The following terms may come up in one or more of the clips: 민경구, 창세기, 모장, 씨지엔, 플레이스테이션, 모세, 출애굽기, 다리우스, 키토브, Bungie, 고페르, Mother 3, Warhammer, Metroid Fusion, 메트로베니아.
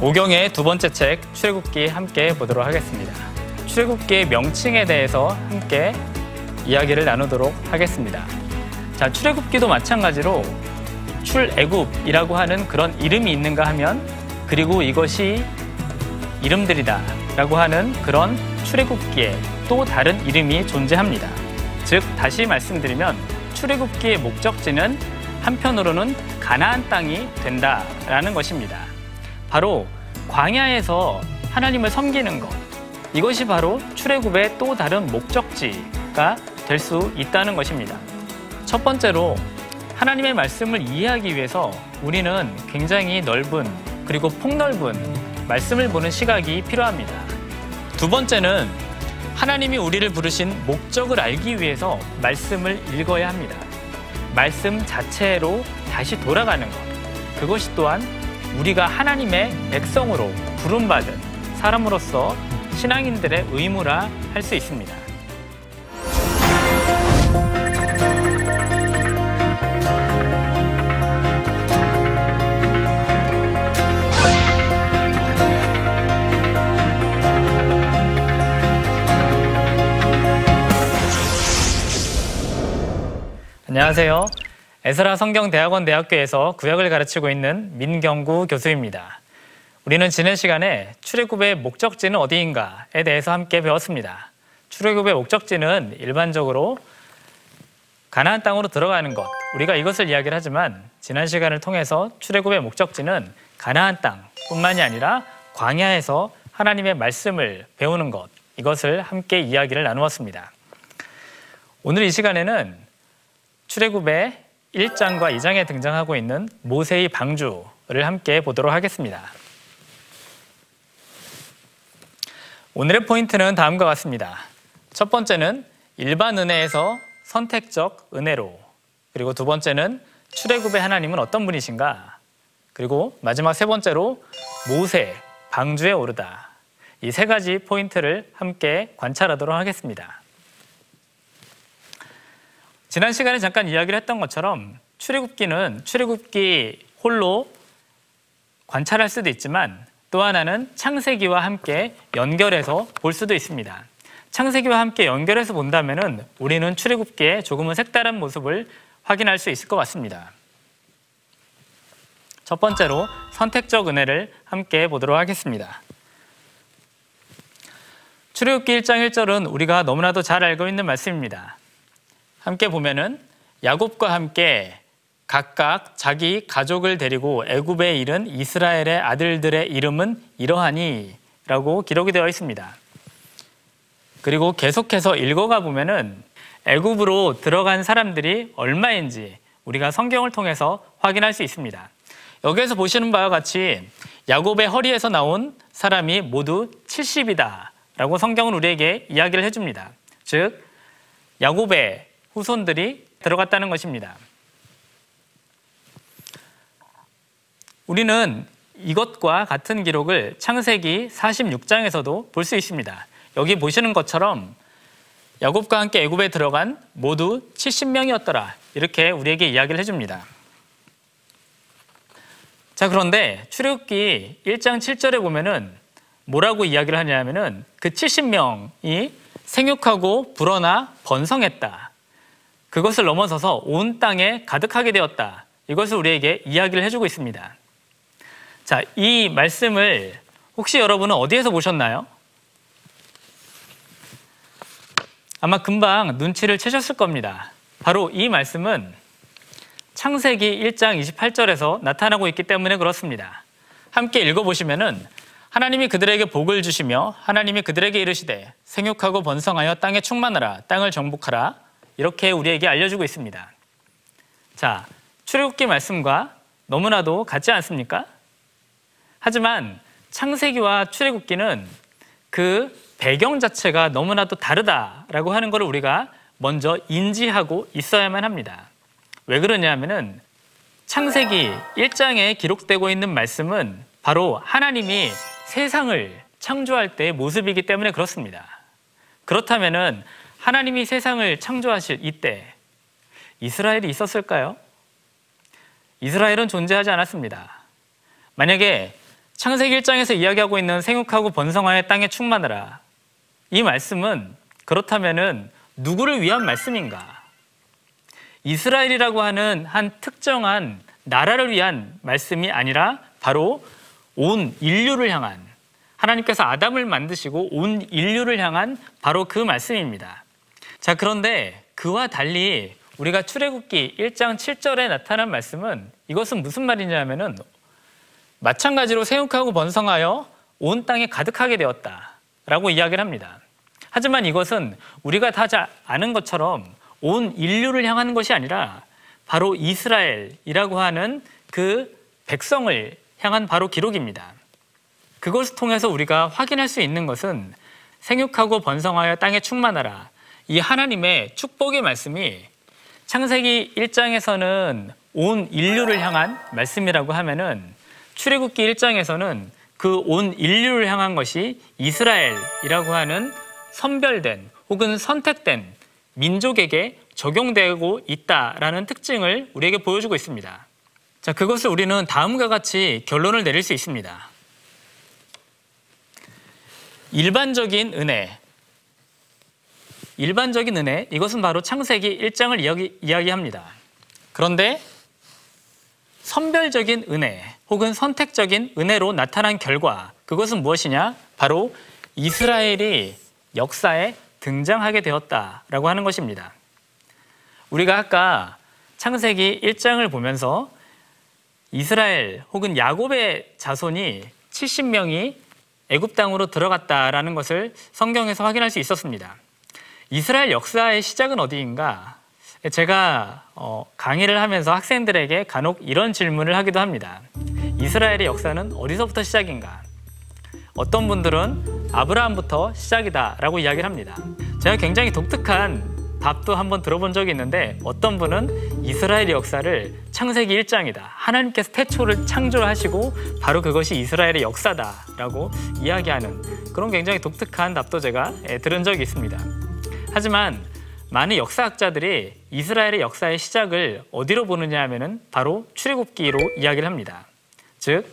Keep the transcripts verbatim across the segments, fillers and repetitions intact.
오경의 두 번째 책 출애굽기 함께 보도록 하겠습니다. 출애굽기의 명칭에 대해서 함께 이야기를 나누도록 하겠습니다. 자, 출애굽기도 마찬가지로 출애굽이라고 하는 그런 이름이 있는가 하면 그리고 이것이 이름들이다 라고 하는 그런 출애굽기의 또 다른 이름이 존재합니다. 즉 다시 말씀드리면 출애굽기의 목적지는 한편으로는 가나안 땅이 된다라는 것입니다. 바로 광야에서 하나님을 섬기는 것, 이것이 바로 출애굽의 또 다른 목적지가 될 수 있다는 것입니다. 첫 번째로 하나님의 말씀을 이해하기 위해서 우리는 굉장히 넓은 그리고 폭넓은 말씀을 보는 시각이 필요합니다. 두 번째는 하나님이 우리를 부르신 목적을 알기 위해서 말씀을 읽어야 합니다. 말씀 자체로 다시 돌아가는 것, 그것이 또한 우리가 하나님의 백성으로 부름받은 사람으로서 신앙인들의 의무라 할 수 있습니다. 안녕하세요. 에스라 성경대학원 대학교에서 구약을 가르치고 있는 민경구 교수입니다. 우리는 지난 시간에 출애굽의 목적지는 어디인가에 대해서 함께 배웠습니다. 출애굽의 목적지는 일반적으로 가나안 땅으로 들어가는 것, 우리가 이것을 이야기를 하지만 지난 시간을 통해서 출애굽의 목적지는 가나안 땅뿐만이 아니라 광야에서 하나님의 말씀을 배우는 것, 이것을 함께 이야기를 나누었습니다. 오늘 이 시간에는 출애굽의 일 장과 이 장에 등장하고 있는 모세의 방주를 함께 보도록 하겠습니다. 오늘의 포인트는 다음과 같습니다. 첫 번째는 일반 은혜에서 선택적 은혜로, 그리고 두 번째는 출애굽의 하나님은 어떤 분이신가, 그리고 마지막 세 번째로 모세 방주에 오르다. 이 세 가지 포인트를 함께 관찰하도록 하겠습니다. 지난 시간에 잠깐 이야기를 했던 것처럼 출애굽기는 출애굽기 홀로 관찰할 수도 있지만 또 하나는 창세기와 함께 연결해서 볼 수도 있습니다. 창세기와 함께 연결해서 본다면 우리는 출애굽기의 조금은 색다른 모습을 확인할 수 있을 것 같습니다. 첫 번째로 선택적 은혜를 함께 보도록 하겠습니다. 출애굽기 일 장 일 절은 우리가 너무나도 잘 알고 있는 말씀입니다. 함께 보면은 야곱과 함께 각각 자기 가족을 데리고 애굽에 이른 이스라엘의 아들들의 이름은 이러하니 라고 기록이 되어 있습니다. 그리고 계속해서 읽어가 보면은 애굽으로 들어간 사람들이 얼마인지 우리가 성경을 통해서 확인할 수 있습니다. 여기에서 보시는 바와 같이 야곱의 허리에서 나온 사람이 모두 칠십이다 라고 성경은 우리에게 이야기를 해줍니다. 즉 야곱의 후손들이 들어갔다는 것입니다. 우리는 이것과 같은 기록을 창세기 사십육 장에서도 볼 수 있습니다. 여기 보시는 것처럼 야곱과 함께 애굽에 들어간 모두 칠십 명이었더라 이렇게 우리에게 이야기를 해줍니다. 자, 그런데 출애굽기 일 장 칠 절에 보면은 뭐라고 이야기를 하냐면은 그 칠십 명이 생육하고 불어나 번성했다, 그것을 넘어서서 온 땅에 가득하게 되었다, 이것을 우리에게 이야기를 해주고 있습니다. 자, 이 말씀을 혹시 여러분은 어디에서 보셨나요? 아마 금방 눈치를 채셨을 겁니다. 바로 이 말씀은 창세기 일 장 이십팔 절에서 나타나고 있기 때문에 그렇습니다. 함께 읽어보시면은 하나님이 그들에게 복을 주시며 하나님이 그들에게 이르시되 생육하고 번성하여 땅에 충만하라, 땅을 정복하라, 이렇게 우리에게 알려주고 있습니다. 자, 출애굽기 말씀과 너무나도 같지 않습니까? 하지만 창세기와 출애굽기는 그 배경 자체가 너무나도 다르다라고 하는 것을 우리가 먼저 인지하고 있어야만 합니다. 왜 그러냐면은 창세기 일 장에 기록되고 있는 말씀은 바로 하나님이 세상을 창조할 때의 모습이기 때문에 그렇습니다. 그렇다면은 하나님이 세상을 창조하실 이때 이스라엘이 있었을까요? 이스라엘은 존재하지 않았습니다. 만약에 창세기 일 장에서 이야기하고 있는 생육하고 번성하여 땅에 충만하라, 이 말씀은 그렇다면은 누구를 위한 말씀인가? 이스라엘이라고 하는 한 특정한 나라를 위한 말씀이 아니라 바로 온 인류를 향한, 하나님께서 아담을 만드시고 온 인류를 향한 바로 그 말씀입니다. 자, 그런데 그와 달리 우리가 출애굽기 일 장 칠 절에 나타난 말씀은, 이것은 무슨 말이냐면은 마찬가지로 생육하고 번성하여 온 땅에 가득하게 되었다 라고 이야기를 합니다. 하지만 이것은 우리가 다 잘 아는 것처럼 온 인류를 향한 것이 아니라 바로 이스라엘이라고 하는 그 백성을 향한 바로 기록입니다. 그것을 통해서 우리가 확인할 수 있는 것은 생육하고 번성하여 땅에 충만하라, 이 하나님의 축복의 말씀이 창세기 일 장에서는 온 인류를 향한 말씀이라고 하면은 출애굽기 일 장에서는 그 온 인류를 향한 것이 이스라엘이라고 하는 선별된 혹은 선택된 민족에게 적용되고 있다라는 특징을 우리에게 보여주고 있습니다. 자, 그것을 우리는 다음과 같이 결론을 내릴 수 있습니다. 일반적인 은혜, 일반적인 은혜, 이것은 바로 창세기 일 장을 이야기, 이야기합니다. 그런데 선별적인 은혜 혹은 선택적인 은혜로 나타난 결과, 그것은 무엇이냐? 바로 이스라엘이 역사에 등장하게 되었다라고 하는 것입니다. 우리가 아까 창세기 일 장을 보면서 이스라엘 혹은 야곱의 자손이 칠십 명이 애굽 땅으로 들어갔다라는 것을 성경에서 확인할 수 있었습니다. 이스라엘 역사의 시작은 어디인가? 제가 어, 강의를 하면서 학생들에게 간혹 이런 질문을 하기도 합니다. 이스라엘의 역사는 어디서부터 시작인가? 어떤 분들은 아브라함부터 시작이다 라고 이야기를 합니다. 제가 굉장히 독특한 답도 한번 들어본 적이 있는데, 어떤 분은 이스라엘의 역사를 창세기 일 장이다, 하나님께서 태초를 창조하시고 바로 그것이 이스라엘의 역사다 라고 이야기하는 그런 굉장히 독특한 답도 제가 들은 적이 있습니다. 하지만 많은 역사학자들이 이스라엘의 역사의 시작을 어디로 보느냐 하면은 바로 출애굽기로 이야기를 합니다. 즉,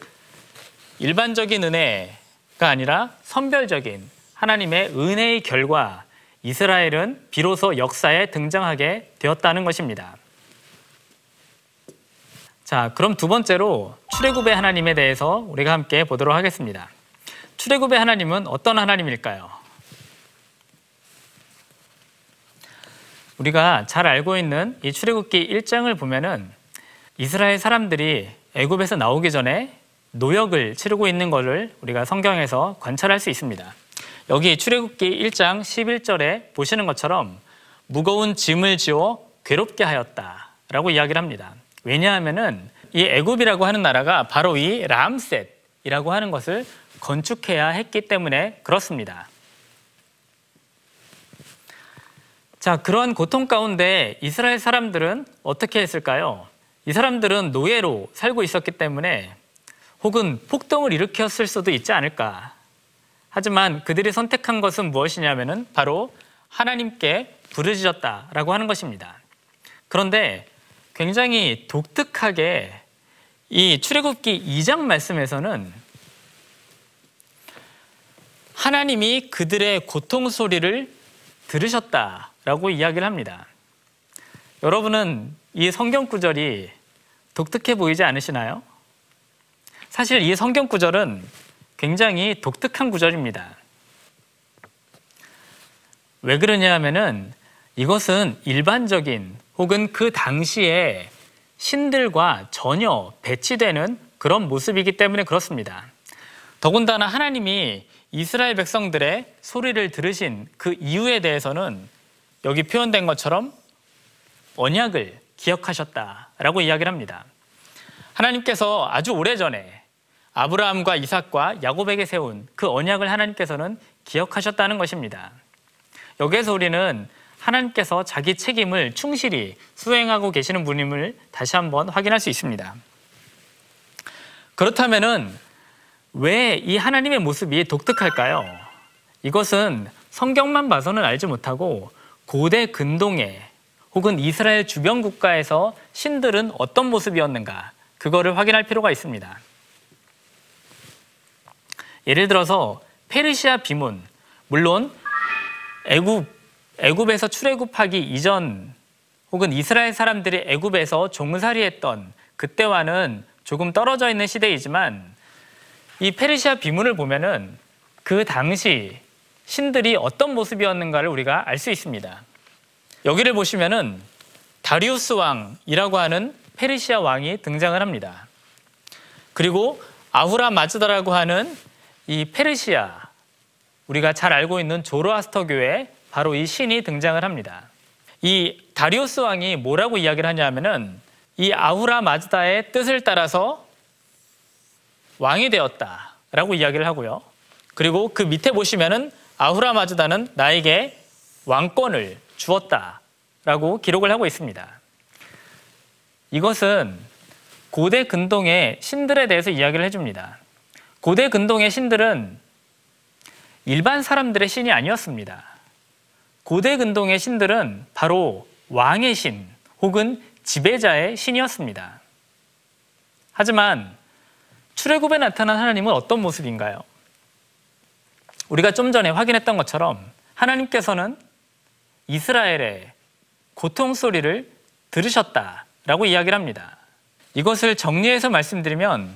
일반적인 은혜가 아니라 선별적인 하나님의 은혜의 결과 이스라엘은 비로소 역사에 등장하게 되었다는 것입니다. 자, 그럼 두 번째로 출애굽의 하나님에 대해서 우리가 함께 보도록 하겠습니다. 출애굽의 하나님은 어떤 하나님일까요? 우리가 잘 알고 있는 이 출애굽기 일 장을 보면은 이스라엘 사람들이 애굽에서 나오기 전에 노역을 치르고 있는 것을 우리가 성경에서 관찰할 수 있습니다. 여기 출애굽기 일 장 십일 절에 보시는 것처럼 무거운 짐을 지워 괴롭게 하였다라고 이야기를 합니다. 왜냐하면은 이 애굽이라고 하는 나라가 바로 이 람셋이라고 하는 것을 건축해야 했기 때문에 그렇습니다. 자, 그러한 고통 가운데 이스라엘 사람들은 어떻게 했을까요? 이 사람들은 노예로 살고 있었기 때문에 혹은 폭동을 일으켰을 수도 있지 않을까. 하지만 그들이 선택한 것은 무엇이냐면은 바로 하나님께 부르짖었다라고 하는 것입니다. 그런데 굉장히 독특하게 이 출애굽기 이 장 말씀에서는 하나님이 그들의 고통 소리를 들으셨다 라고 이야기를 합니다. 여러분은 이 성경 구절이 독특해 보이지 않으시나요? 사실 이 성경 구절은 굉장히 독특한 구절입니다. 왜 그러냐 하면은 이것은 일반적인 혹은 그 당시에 신들과 전혀 배치되는 그런 모습이기 때문에 그렇습니다. 더군다나 하나님이 이스라엘 백성들의 소리를 들으신 그 이유에 대해서는 여기 표현된 것처럼 언약을 기억하셨다라고 이야기를 합니다. 하나님께서 아주 오래전에 아브라함과 이삭과 야곱에게 세운 그 언약을 하나님께서는 기억하셨다는 것입니다. 여기에서 우리는 하나님께서 자기 책임을 충실히 수행하고 계시는 분임을 다시 한번 확인할 수 있습니다. 그렇다면은 왜 이 하나님의 모습이 독특할까요? 이것은 성경만 봐서는 알지 못하고 고대 근동에 혹은 이스라엘 주변 국가에서 신들은 어떤 모습이었는가, 그거를 확인할 필요가 있습니다. 예를 들어서 페르시아 비문, 물론 애굽, 애굽에서 출애굽하기 이전 혹은 이스라엘 사람들이 애굽에서 종살이했던 그때와는 조금 떨어져 있는 시대이지만, 이 페르시아 비문을 보면은 그 당시 신들이 어떤 모습이었는가를 우리가 알 수 있습니다. 여기를 보시면은 다리우스 왕이라고 하는 페르시아 왕이 등장을 합니다. 그리고 아후라 마즈다라고 하는 이 페르시아, 우리가 잘 알고 있는 조로아스터교의 바로 이 신이 등장을 합니다. 이 다리우스 왕이 뭐라고 이야기를 하냐면은 이 아후라 마즈다의 뜻을 따라서 왕이 되었다라고 이야기를 하고요. 그리고 그 밑에 보시면은 아후라 마즈다는 나에게 왕권을 주었다라고 기록을 하고 있습니다. 이것은 고대 근동의 신들에 대해서 이야기를 해줍니다. 고대 근동의 신들은 일반 사람들의 신이 아니었습니다. 고대 근동의 신들은 바로 왕의 신 혹은 지배자의 신이었습니다. 하지만 출애굽에 나타난 하나님은 어떤 모습인가요? 우리가 좀 전에 확인했던 것처럼 하나님께서는 이스라엘의 고통 소리를 들으셨다라고 이야기를 합니다. 이것을 정리해서 말씀드리면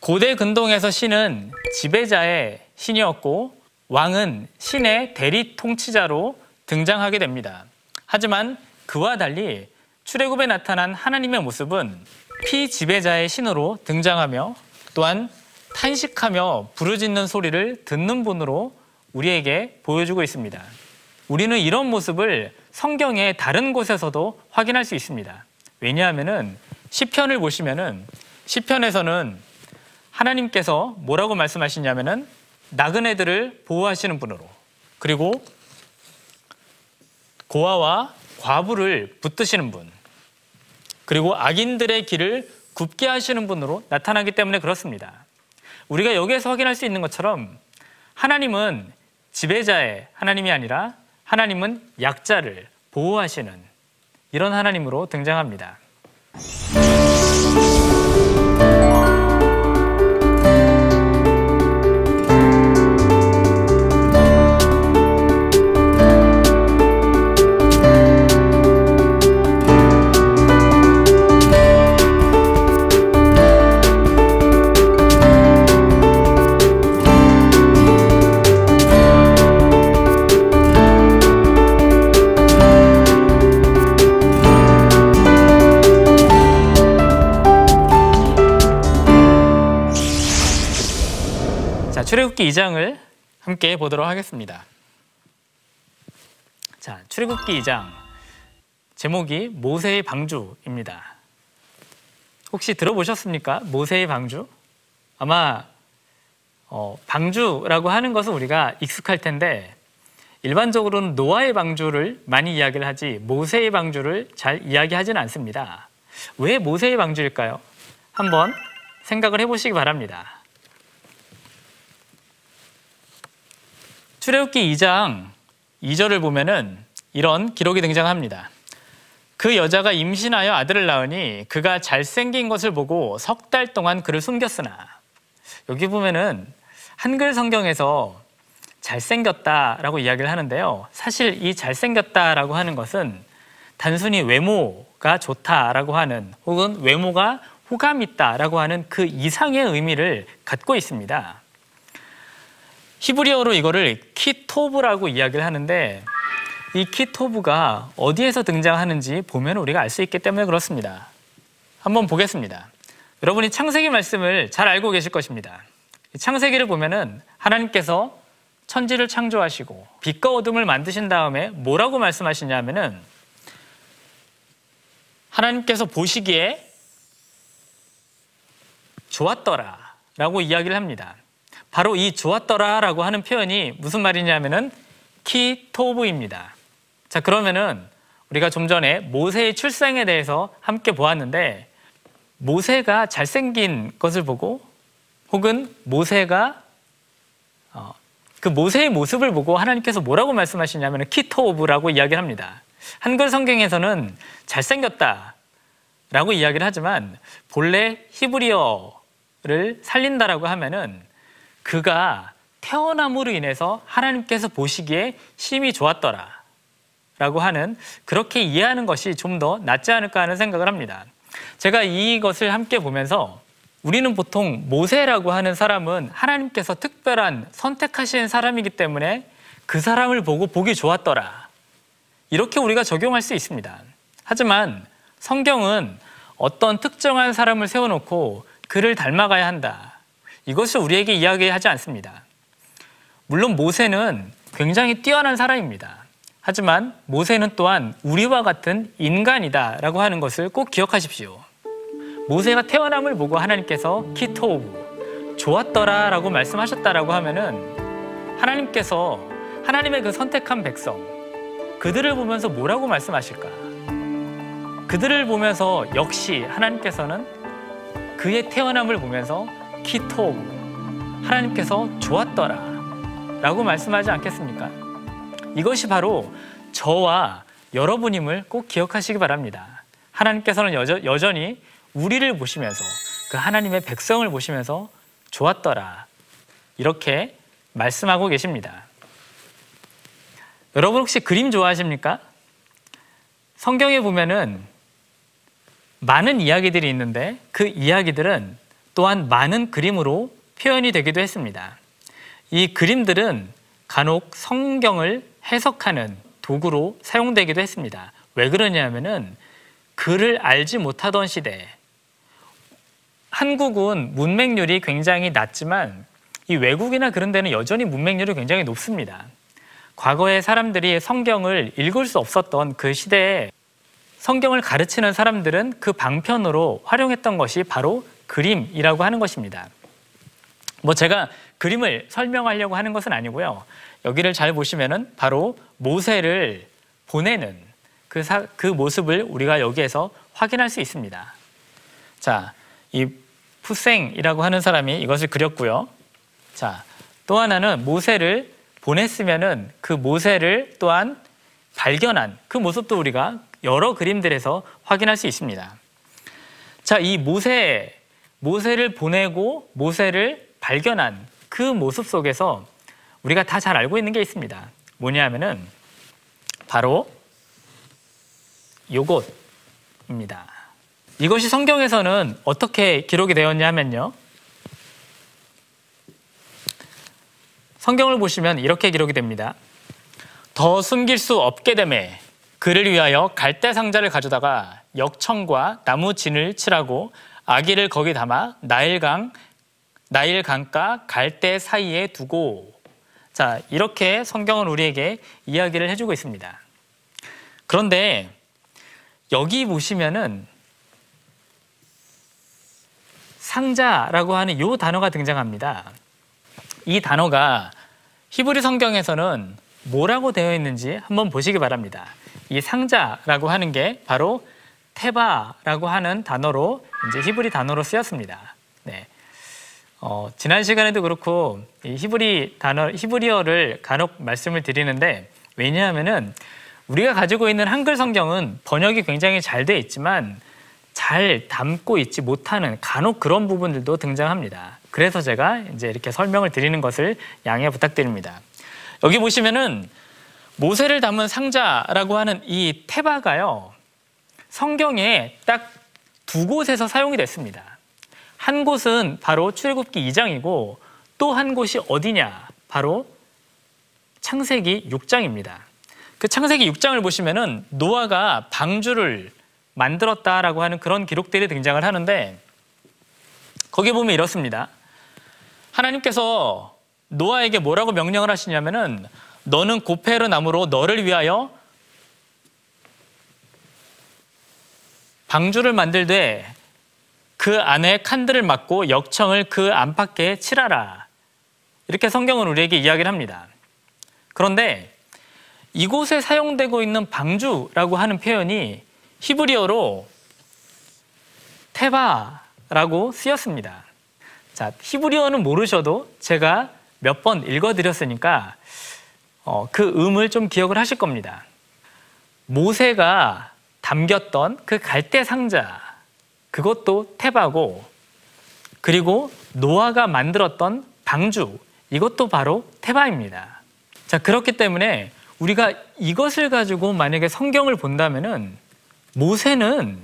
고대 근동에서 신은 지배자의 신이었고 왕은 신의 대리 통치자로 등장하게 됩니다. 하지만 그와 달리 출애굽에 나타난 하나님의 모습은 피지배자의 신으로 등장하며 또한 탄식하며 부르짖는 소리를 듣는 분으로 우리에게 보여주고 있습니다. 우리는 이런 모습을 성경의 다른 곳에서도 확인할 수 있습니다. 왜냐하면은 시편을 보시면은 시편에서는 하나님께서 뭐라고 말씀하시냐면은 나그네들을 보호하시는 분으로, 그리고 고아와 과부를 붙드시는 분, 그리고 악인들의 길을 굽게 하시는 분으로 나타나기 때문에 그렇습니다. 우리가 여기에서 확인할 수 있는 것처럼 하나님은 지배자의 하나님이 아니라 하나님은 약자를 보호하시는 이런 하나님으로 등장합니다. 출애굽기 이 장을 함께 보도록 하겠습니다. 자, 출애굽기 이 장 제목이 모세의 방주입니다. 혹시 들어보셨습니까? 모세의 방주? 아마 어, 방주라고 하는 것은 우리가 익숙할 텐데 일반적으로는 노아의 방주를 많이 이야기를 하지 모세의 방주를 잘 이야기하지는 않습니다. 왜 모세의 방주일까요? 한번 생각을 해보시기 바랍니다. 출애굽기 이 장 이 절을 보면은 이런 기록이 등장합니다. 그 여자가 임신하여 아들을 낳으니 그가 잘생긴 것을 보고 석 달 동안 그를 숨겼으나, 여기 보면은 한글 성경에서 잘생겼다라고 이야기를 하는데요. 사실 이 잘생겼다라고 하는 것은 단순히 외모가 좋다라고 하는 혹은 외모가 호감 있다라고 하는 그 이상의 의미를 갖고 있습니다. 히브리어로 이거를 키토브라고 이야기를 하는데 이 키토브가 어디에서 등장하는지 보면 우리가 알 수 있기 때문에 그렇습니다. 한번 보겠습니다. 여러분이 창세기 말씀을 잘 알고 계실 것입니다. 창세기를 보면은 하나님께서 천지를 창조하시고 빛과 어둠을 만드신 다음에 뭐라고 말씀하시냐면은 하나님께서 보시기에 좋았더라 라고 이야기를 합니다. 바로 이 좋았더라 라고 하는 표현이 무슨 말이냐면은 키토브입니다. 자, 그러면은 우리가 좀 전에 모세의 출생에 대해서 함께 보았는데, 모세가 잘생긴 것을 보고 혹은 모세가 어, 그 모세의 모습을 보고 하나님께서 뭐라고 말씀하시냐면 키토브라고 이야기를 합니다. 한글 성경에서는 잘생겼다 라고 이야기를 하지만 본래 히브리어를 살린다라고 하면은 그가 태어남으로 인해서 하나님께서 보시기에 심히 좋았더라 라고 하는, 그렇게 이해하는 것이 좀 더 낫지 않을까 하는 생각을 합니다. 제가 이것을 함께 보면서 우리는 보통 모세라고 하는 사람은 하나님께서 특별한 선택하신 사람이기 때문에 그 사람을 보고 보기 좋았더라, 이렇게 우리가 적용할 수 있습니다. 하지만 성경은 어떤 특정한 사람을 세워놓고 그를 닮아가야 한다, 이것을 우리에게 이야기하지 않습니다. 물론 모세는 굉장히 뛰어난 사람입니다. 하지만 모세는 또한 우리와 같은 인간이다라고 하는 것을 꼭 기억하십시오. 모세가 태어남을 보고 하나님께서 키토브, 좋았더라라고 말씀하셨다라고 하면은 하나님께서 하나님의 그 선택한 백성, 그들을 보면서 뭐라고 말씀하실까? 그들을 보면서 역시 하나님께서는 그의 태어남을 보면서 키토브, 하나님께서 좋았더라라고 말씀하지 않겠습니까? 이것이 바로 저와 여러분임을 꼭 기억하시기 바랍니다. 하나님께서는 여저, 여전히 우리를 보시면서, 그 하나님의 백성을 보시면서 좋았더라, 이렇게 말씀하고 계십니다. 여러분 혹시 그림 좋아하십니까? 성경에 보면은 많은 이야기들이 있는데 그 이야기들은 또한 많은 그림으로 표현이 되기도 했습니다. 이 그림들은 간혹 성경을 해석하는 도구로 사용되기도 했습니다. 왜 그러냐면은 글을 알지 못하던 시대, 한국은 문맹률이 굉장히 낮지만 이 외국이나 그런 데는 여전히 문맹률이 굉장히 높습니다. 과거에 사람들이 성경을 읽을 수 없었던 그 시대에 성경을 가르치는 사람들은 그 방편으로 활용했던 것이 바로 그림이라고 하는 것입니다. 뭐 제가 그림을 설명하려고 하는 것은 아니고요. 여기를 잘 보시면은 바로 모세를 보내는 그, 사, 그 모습을 우리가 여기에서 확인할 수 있습니다. 자, 이 푸생이라고 하는 사람이 이것을 그렸고요. 자, 또 하나는 모세를 보냈으면은 그 모세를 또한 발견한 그 모습도 우리가 여러 그림들에서 확인할 수 있습니다. 자, 이 모세, 모세를 보내고 모세를 발견한 그 모습 속에서 우리가 다 잘 알고 있는 게 있습니다. 뭐냐 하면은 바로 요것입니다. 이것이 성경에서는 어떻게 기록이 되었냐 하면요, 성경을 보시면 이렇게 기록이 됩니다. 더 숨길 수 없게 되매 그를 위하여 갈대 상자를 가져다가 역청과 나무 진을 칠하고 아기를 거기 담아 나일강, 나일강과 갈대 사이에 두고. 자, 이렇게 성경은 우리에게 이야기를 해주고 있습니다. 그런데 여기 보시면은 상자라고 하는 이 단어가 등장합니다. 이 단어가 히브리 성경에서는 뭐라고 되어 있는지 한번 보시기 바랍니다. 이 상자라고 하는 게 바로 테바라고 하는 단어로, 이제 히브리 단어로 쓰였습니다. 네. 어, 지난 시간에도 그렇고 이 히브리 단어, 히브리어를 간혹 말씀을 드리는데, 왜냐하면은 우리가 가지고 있는 한글 성경은 번역이 굉장히 잘 돼 있지만 잘 담고 있지 못하는 간혹 그런 부분들도 등장합니다. 그래서 제가 이제 이렇게 설명을 드리는 것을 양해 부탁드립니다. 여기 보시면은 모세를 담은 상자라고 하는 이 테바가요, 성경에 딱 두 곳에서 사용이 됐습니다. 한 곳은 바로 출애굽기 이 장이고 또 한 곳이 어디냐? 바로 창세기 육 장입니다. 그 창세기 육 장을 보시면은 노아가 방주를 만들었다라고 하는 그런 기록들이 등장을 하는데, 거기 보면 이렇습니다. 하나님께서 노아에게 뭐라고 명령을 하시냐면은 너는 고페르 나무로 너를 위하여 방주를 만들되 그 안에 칸들을 막고 역청을 그 안팎에 칠하라. 이렇게 성경은 우리에게 이야기를 합니다. 그런데 이곳에 사용되고 있는 방주라고 하는 표현이 히브리어로 테바라고 쓰였습니다. 자, 히브리어는 모르셔도 제가 몇 번 읽어드렸으니까 어, 그 음을 좀 기억을 하실 겁니다. 모세가 담겼던 그 갈대 상자, 그것도 테바고, 그리고 노아가 만들었던 방주, 이것도 바로 테바입니다. 자, 그렇기 때문에 우리가 이것을 가지고 만약에 성경을 본다면은 모세는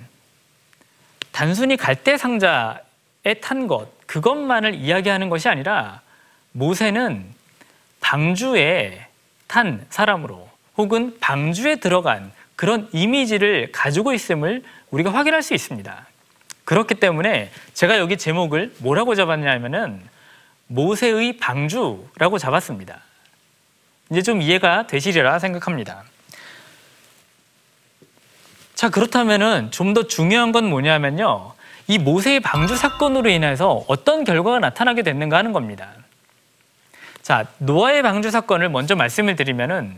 단순히 갈대 상자에 탄 것, 그것만을 이야기하는 것이 아니라 모세는 방주에 탄 사람으로 혹은 방주에 들어간 그런 이미지를 가지고 있음을 우리가 확인할 수 있습니다. 그렇기 때문에 제가 여기 제목을 뭐라고 잡았냐면은 모세의 방주라고 잡았습니다. 이제 좀 이해가 되시리라 생각합니다. 자, 그렇다면은 좀 더 중요한 건 뭐냐면요, 이 모세의 방주 사건으로 인해서 어떤 결과가 나타나게 됐는가 하는 겁니다. 자, 노아의 방주 사건을 먼저 말씀을 드리면은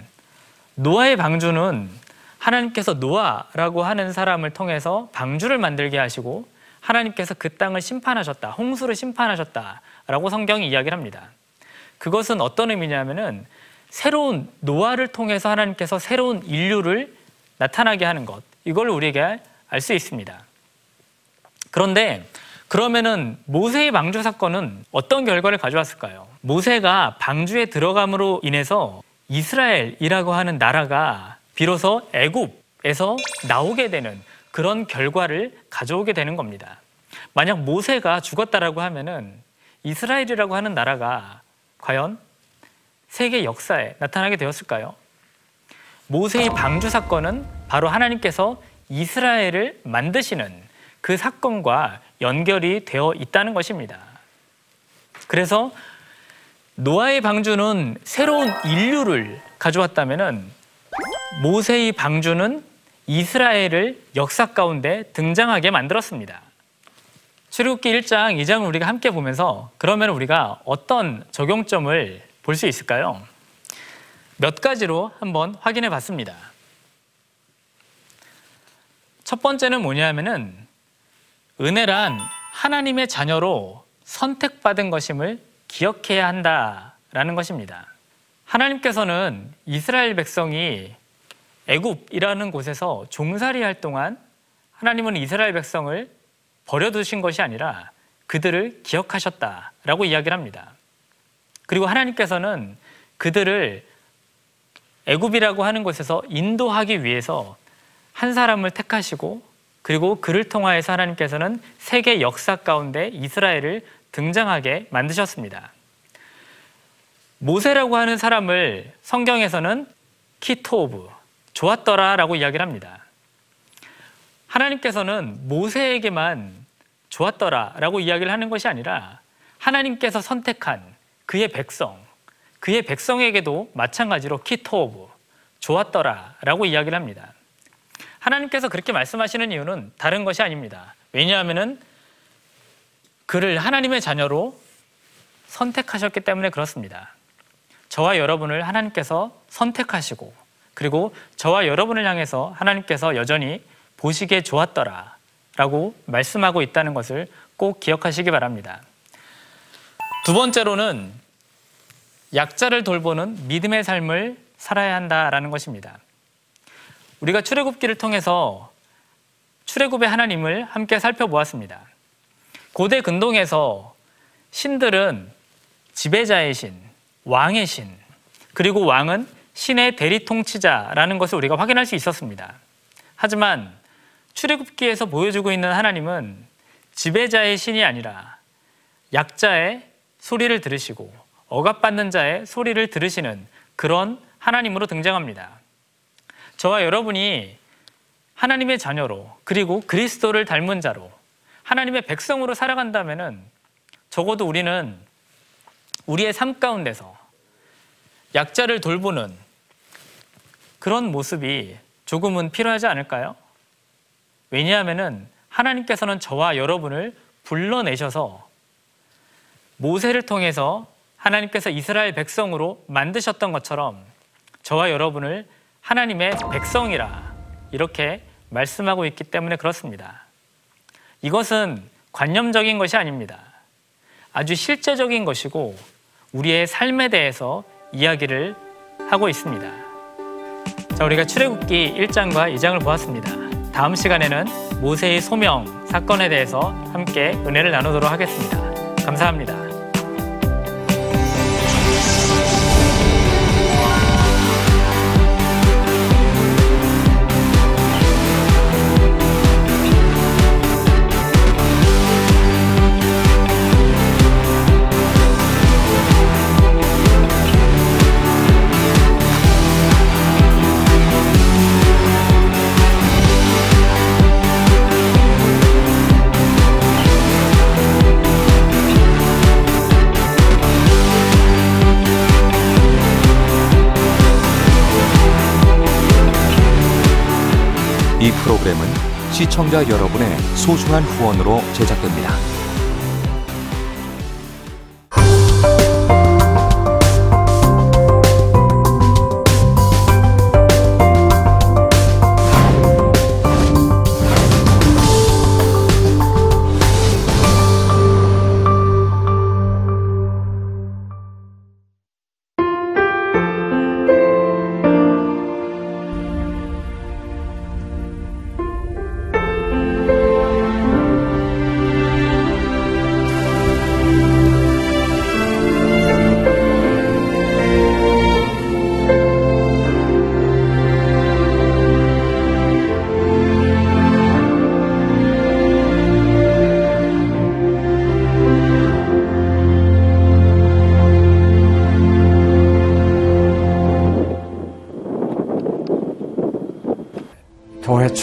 노아의 방주는 하나님께서 노아라고 하는 사람을 통해서 방주를 만들게 하시고 하나님께서 그 땅을 심판하셨다, 홍수를 심판하셨다라고 성경이 이야기를 합니다. 그것은 어떤 의미냐면은 새로운 노아를 통해서 하나님께서 새로운 인류를 나타나게 하는 것, 이걸 우리가 알 수 있습니다. 그런데 그러면은 모세의 방주 사건은 어떤 결과를 가져왔을까요? 모세가 방주에 들어감으로 인해서 이스라엘이라고 하는 나라가 비로소 애굽에서 나오게 되는 그런 결과를 가져오게 되는 겁니다. 만약 모세가 죽었다라고 하면은 이스라엘이라고 하는 나라가 과연 세계 역사에 나타나게 되었을까요? 모세의 방주 사건은 바로 하나님께서 이스라엘을 만드시는 그 사건과 연결이 되어 있다는 것입니다. 그래서 노아의 방주는 새로운 인류를 가져왔다면은 모세의 방주는 이스라엘을 역사 가운데 등장하게 만들었습니다. 출애굽기 일 장 이 장을 우리가 함께 보면서 그러면 우리가 어떤 적용점을 볼 수 있을까요? 몇 가지로 한번 확인해 봤습니다. 첫 번째는 뭐냐면은 은혜란 하나님의 자녀로 선택받은 것임을 기억해야 한다라는 것입니다. 하나님께서는 이스라엘 백성이 애굽이라는 곳에서 종살이할 동안 하나님은 이스라엘 백성을 버려두신 것이 아니라 그들을 기억하셨다라고 이야기를 합니다. 그리고 하나님께서는 그들을 애굽이라고 하는 곳에서 인도하기 위해서 한 사람을 택하시고, 그리고 그를 통하여서 하나님께서는 세계 역사 가운데 이스라엘을 등장하게 만드셨습니다. 모세라고 하는 사람을 성경에서는 키토브, 좋았더라 라고 이야기를 합니다. 하나님께서는 모세에게만 좋았더라 라고 이야기를 하는 것이 아니라 하나님께서 선택한 그의 백성, 그의 백성에게도 마찬가지로 키토브, 좋았더라 라고 이야기를 합니다. 하나님께서 그렇게 말씀하시는 이유는 다른 것이 아닙니다. 왜냐하면은 그를 하나님의 자녀로 선택하셨기 때문에 그렇습니다. 저와 여러분을 하나님께서 선택하시고, 그리고 저와 여러분을 향해서 하나님께서 여전히 보시기에 좋았더라 라고 말씀하고 있다는 것을 꼭 기억하시기 바랍니다. 두 번째로는 약자를 돌보는 믿음의 삶을 살아야 한다라는 것입니다. 우리가 출애굽기를 통해서 출애굽의 하나님을 함께 살펴보았습니다. 고대 근동에서 신들은 지배자의 신, 왕의 신, 그리고 왕은 신의 대리통치자라는 것을 우리가 확인할 수 있었습니다. 하지만 출애굽기에서 보여주고 있는 하나님은 지배자의 신이 아니라 약자의 소리를 들으시고 억압받는 자의 소리를 들으시는 그런 하나님으로 등장합니다. 저와 여러분이 하나님의 자녀로, 그리고 그리스도를 닮은 자로, 하나님의 백성으로 살아간다면은 적어도 우리는 우리의 삶 가운데서 약자를 돌보는 그런 모습이 조금은 필요하지 않을까요? 왜냐하면은 하나님께서는 저와 여러분을 불러내셔서 모세를 통해서 하나님께서 이스라엘 백성으로 만드셨던 것처럼 저와 여러분을 하나님의 백성이라 이렇게 말씀하고 있기 때문에 그렇습니다. 이것은 관념적인 것이 아닙니다. 아주 실제적인 것이고 우리의 삶에 대해서 이야기를 하고 있습니다. 자, 우리가 출애굽기 일 장과 이 장을 보았습니다. 다음 시간에는 모세의 소명 사건에 대해서 함께 은혜를 나누도록 하겠습니다. 감사합니다. 이 프로그램은 시청자 여러분의 소중한 후원으로 제작됩니다.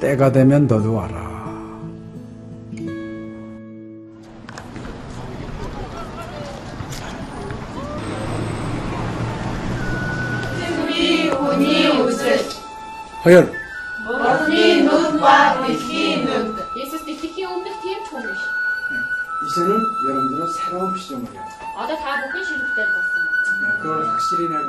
때가 되면 너도 와라. 허연. 이제는 여러분들은 새로운 시점을 해요. 그걸 확실히 내가.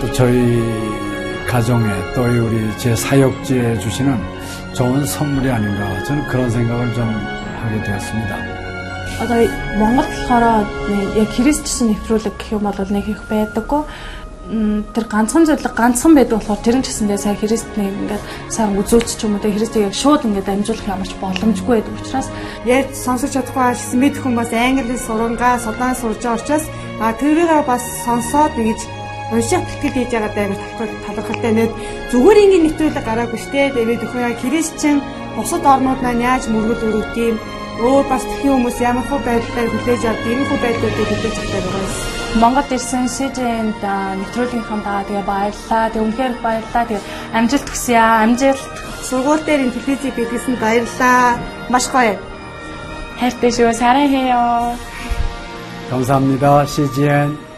또 저희 가정에 또 우리 제 사역지에 주시는 좋은 선물이 아닌가, 저는 그런 생각을 좀 하게 되었습니다. Одоо Монгол болохоор яг Христосны нэвтрүүлэг гэх юм бол нэг их байдаггүй. Тэр ганцхан зөвлөг ганцхан байдаг болохоор тэрэн гэсэндээ сая Христний ингээд сайн үзүүлч ч юм уу тэ Христийг яг шууд ингээд амжуулах ямарч боломжгүй байдаг учраас ярьж сонсож чадахгүй байсан мэд хүн бас англи сурангаа судаан сурж байгаа учраас а тэрийг бас сонсоод ингэж уншаад тэтгэл хийж байгаа даа талхалтай нэг зүгээр ингээд нэвтрүүлэг гараагүй штэ. Тэгээд өхөө Христчин бусад орнууд маань яаж мөргөл өрөвт юм өө бас тхих хүмүүс ямар хөө байдлаар хүлээж авд ийм хөө байдлуудыг хүлээж авдаг байгаа. Монгол ирсэн СЖН-д нэвтрүүлгийнхаа дагаа тэгээ баярлаа. Тэг үнхээр баярлаа. Тэг амжилт хүсье аа. Амжилт. Сургууль дээр телевизээр бидлсэн баярлаа. Маш гоё. Хайртай шүү. 사랑해요. 감사합니다. 씨 지 엔